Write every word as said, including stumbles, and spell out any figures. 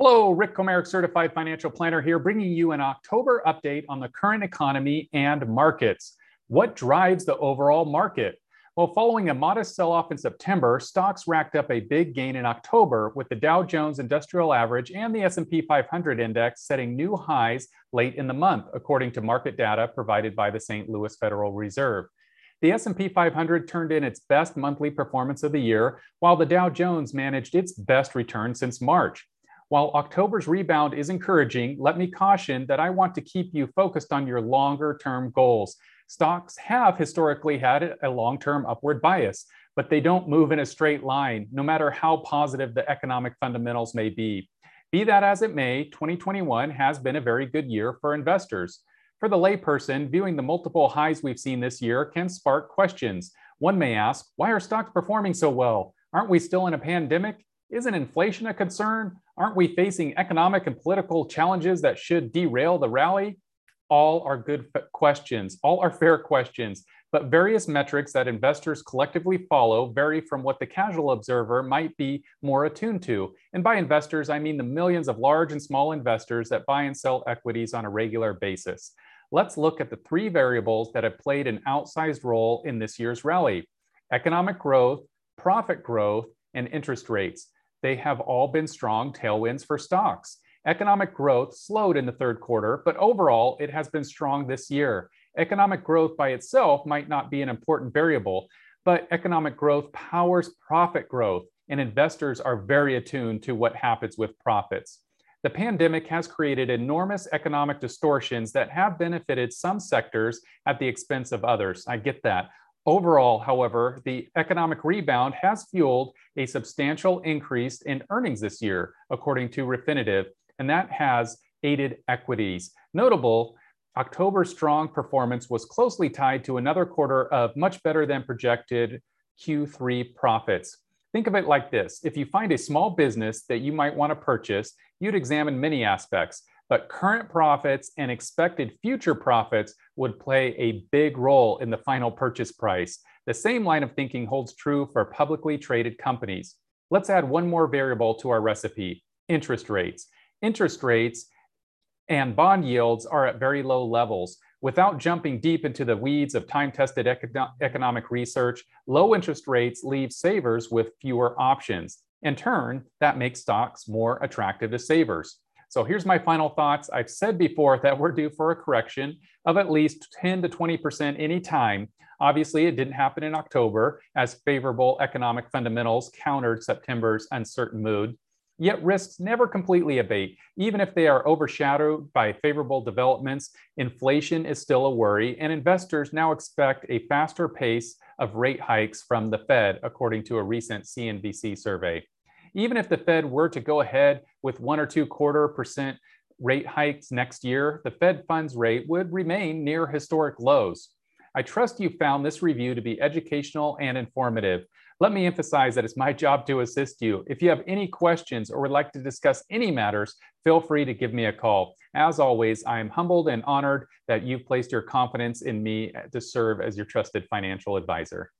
Hello, Rick Comerick, Certified Financial Planner here, bringing you an October update on the current economy and markets. What drives the overall market? Well, following a modest sell-off in September, stocks racked up a big gain in October, with the Dow Jones Industrial Average and the S and P five hundred index setting new highs late in the month, according to market data provided by the Saint Louis Federal Reserve. The S and P five hundred turned in its best monthly performance of the year, while the Dow Jones managed its best return since March. While October's rebound is encouraging, let me caution that I want to keep you focused on your longer-term goals. Stocks have historically had a long-term upward bias, but they don't move in a straight line, no matter how positive the economic fundamentals may be. Be that as it may, twenty twenty-one has been a very good year for investors. For the layperson, viewing the multiple highs we've seen this year can spark questions. One may ask, why are stocks performing so well? Aren't we still in a pandemic? Isn't inflation a concern? Aren't we facing economic and political challenges that should derail the rally? All are good questions, all are fair questions, but various metrics that investors collectively follow vary from what the casual observer might be more attuned to. And by investors, I mean the millions of large and small investors that buy and sell equities on a regular basis. Let's look at the three variables that have played an outsized role in this year's rally: economic growth, profit growth, and interest rates. They have all been strong tailwinds for stocks. Economic growth slowed in the third quarter, but overall, it has been strong this year. Economic growth by itself might not be an important variable, but economic growth powers profit growth, and investors are very attuned to what happens with profits. The pandemic has created enormous economic distortions that have benefited some sectors at the expense of others. I get that. Overall, however, the economic rebound has fueled a substantial increase in earnings this year, according to Refinitiv, and that has aided equities. Notable, October's strong performance was closely tied to another quarter of much better than projected Q three profits. Think of it like this: if you find a small business that you might want to purchase, you'd examine many aspects, but current profits and expected future profits would play a big role in the final purchase price. The same line of thinking holds true for publicly traded companies. Let's add one more variable to our recipe: interest rates. Interest rates and bond yields are at very low levels. Without jumping deep into the weeds of time-tested econo- economic research, low interest rates leave savers with fewer options. In turn, that makes stocks more attractive to savers. So here's my final thoughts. I've said before that we're due for a correction of at least ten to twenty percent any time. Obviously, it didn't happen in October, as favorable economic fundamentals countered September's uncertain mood. Yet risks never completely abate. Even if they are overshadowed by favorable developments, inflation is still a worry, and investors now expect a faster pace of rate hikes from the Fed, according to a recent C N B C survey. Even if the Fed were to go ahead with one or two quarter percent rate hikes next year, the Fed funds rate would remain near historic lows. I trust you found this review to be educational and informative. Let me emphasize that it's my job to assist you. If you have any questions or would like to discuss any matters, feel free to give me a call. As always, I am humbled and honored that you've placed your confidence in me to serve as your trusted financial advisor.